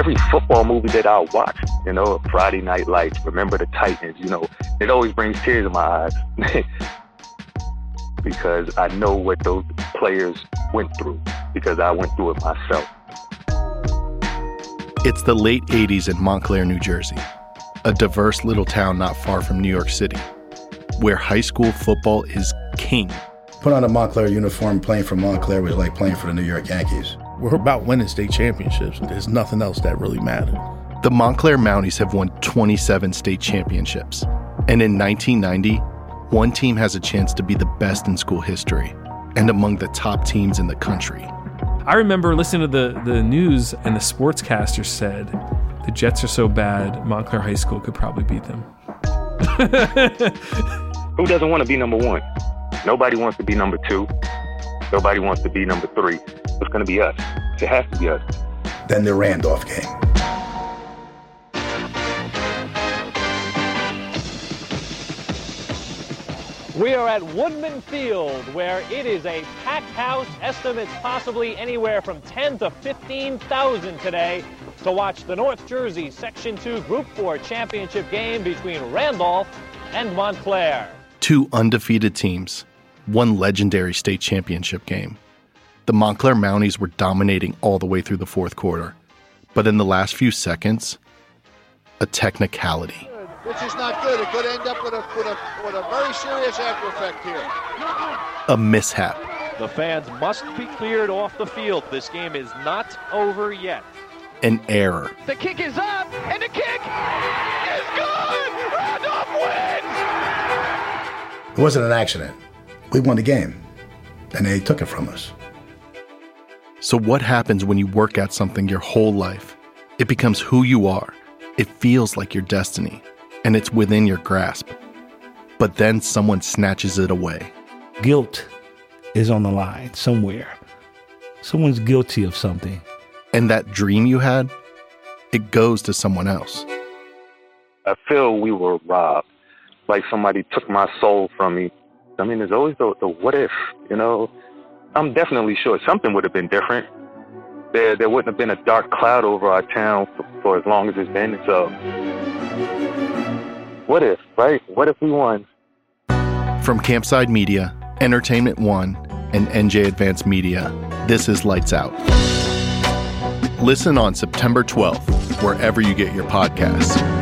every football movie that I watch, you know, Friday Night Lights, Remember the Titans, you know, it always brings tears in my eyes because I know what those players went through, because I went through it myself. It's the late 80s in Montclair, New Jersey, a diverse little town not far from New York City, where high school football is king. Put on a Montclair uniform, playing for Montclair was like playing for the New York Yankees. We're about winning state championships. There's nothing else that really mattered. The Montclair Mounties have won 27 state championships. And in 1990, one team has a chance to be the best in school history and among the top teams in the country. I remember listening to the news, and the sportscaster said, the Jets are so bad, Montclair High School could probably beat them. Who doesn't want to be number one? Nobody wants to be number two. Nobody wants to be number three. It's going to be us. It has to be us. Then the Randolph game. We are at Woodman Field, where it is a packed house. Estimates possibly anywhere from 10,000 to 15,000 today to watch the North Jersey Section 2 Group 4 championship game between Randolph and Montclair. Two undefeated teams, one legendary state championship game. The Montclair Mounties were dominating all the way through the fourth quarter. But in the last few seconds, a technicality. Which is not good. It could end up with a very serious after effect here. A mishap. The fans must be cleared off the field. This game is not over yet. An error. The kick is up, and the kick is good! Randolph wins! It wasn't an accident. We won the game, and they took it from us. So what happens when you work at something your whole life? It becomes who you are. It feels like your destiny, and it's within your grasp. But then someone snatches it away. Guilt is on the line somewhere. Someone's guilty of something. And that dream you had, it goes to someone else. I feel we were robbed, like somebody took my soul from me. I mean, there's always the what if, you know. I'm definitely sure something would have been different. There wouldn't have been a dark cloud over our town for as long as it's been. So, what if, right? What if we won? From Campside Media, Entertainment One, and NJ Advance Media, this is Lights Out. Listen on September 12th, wherever you get your podcasts.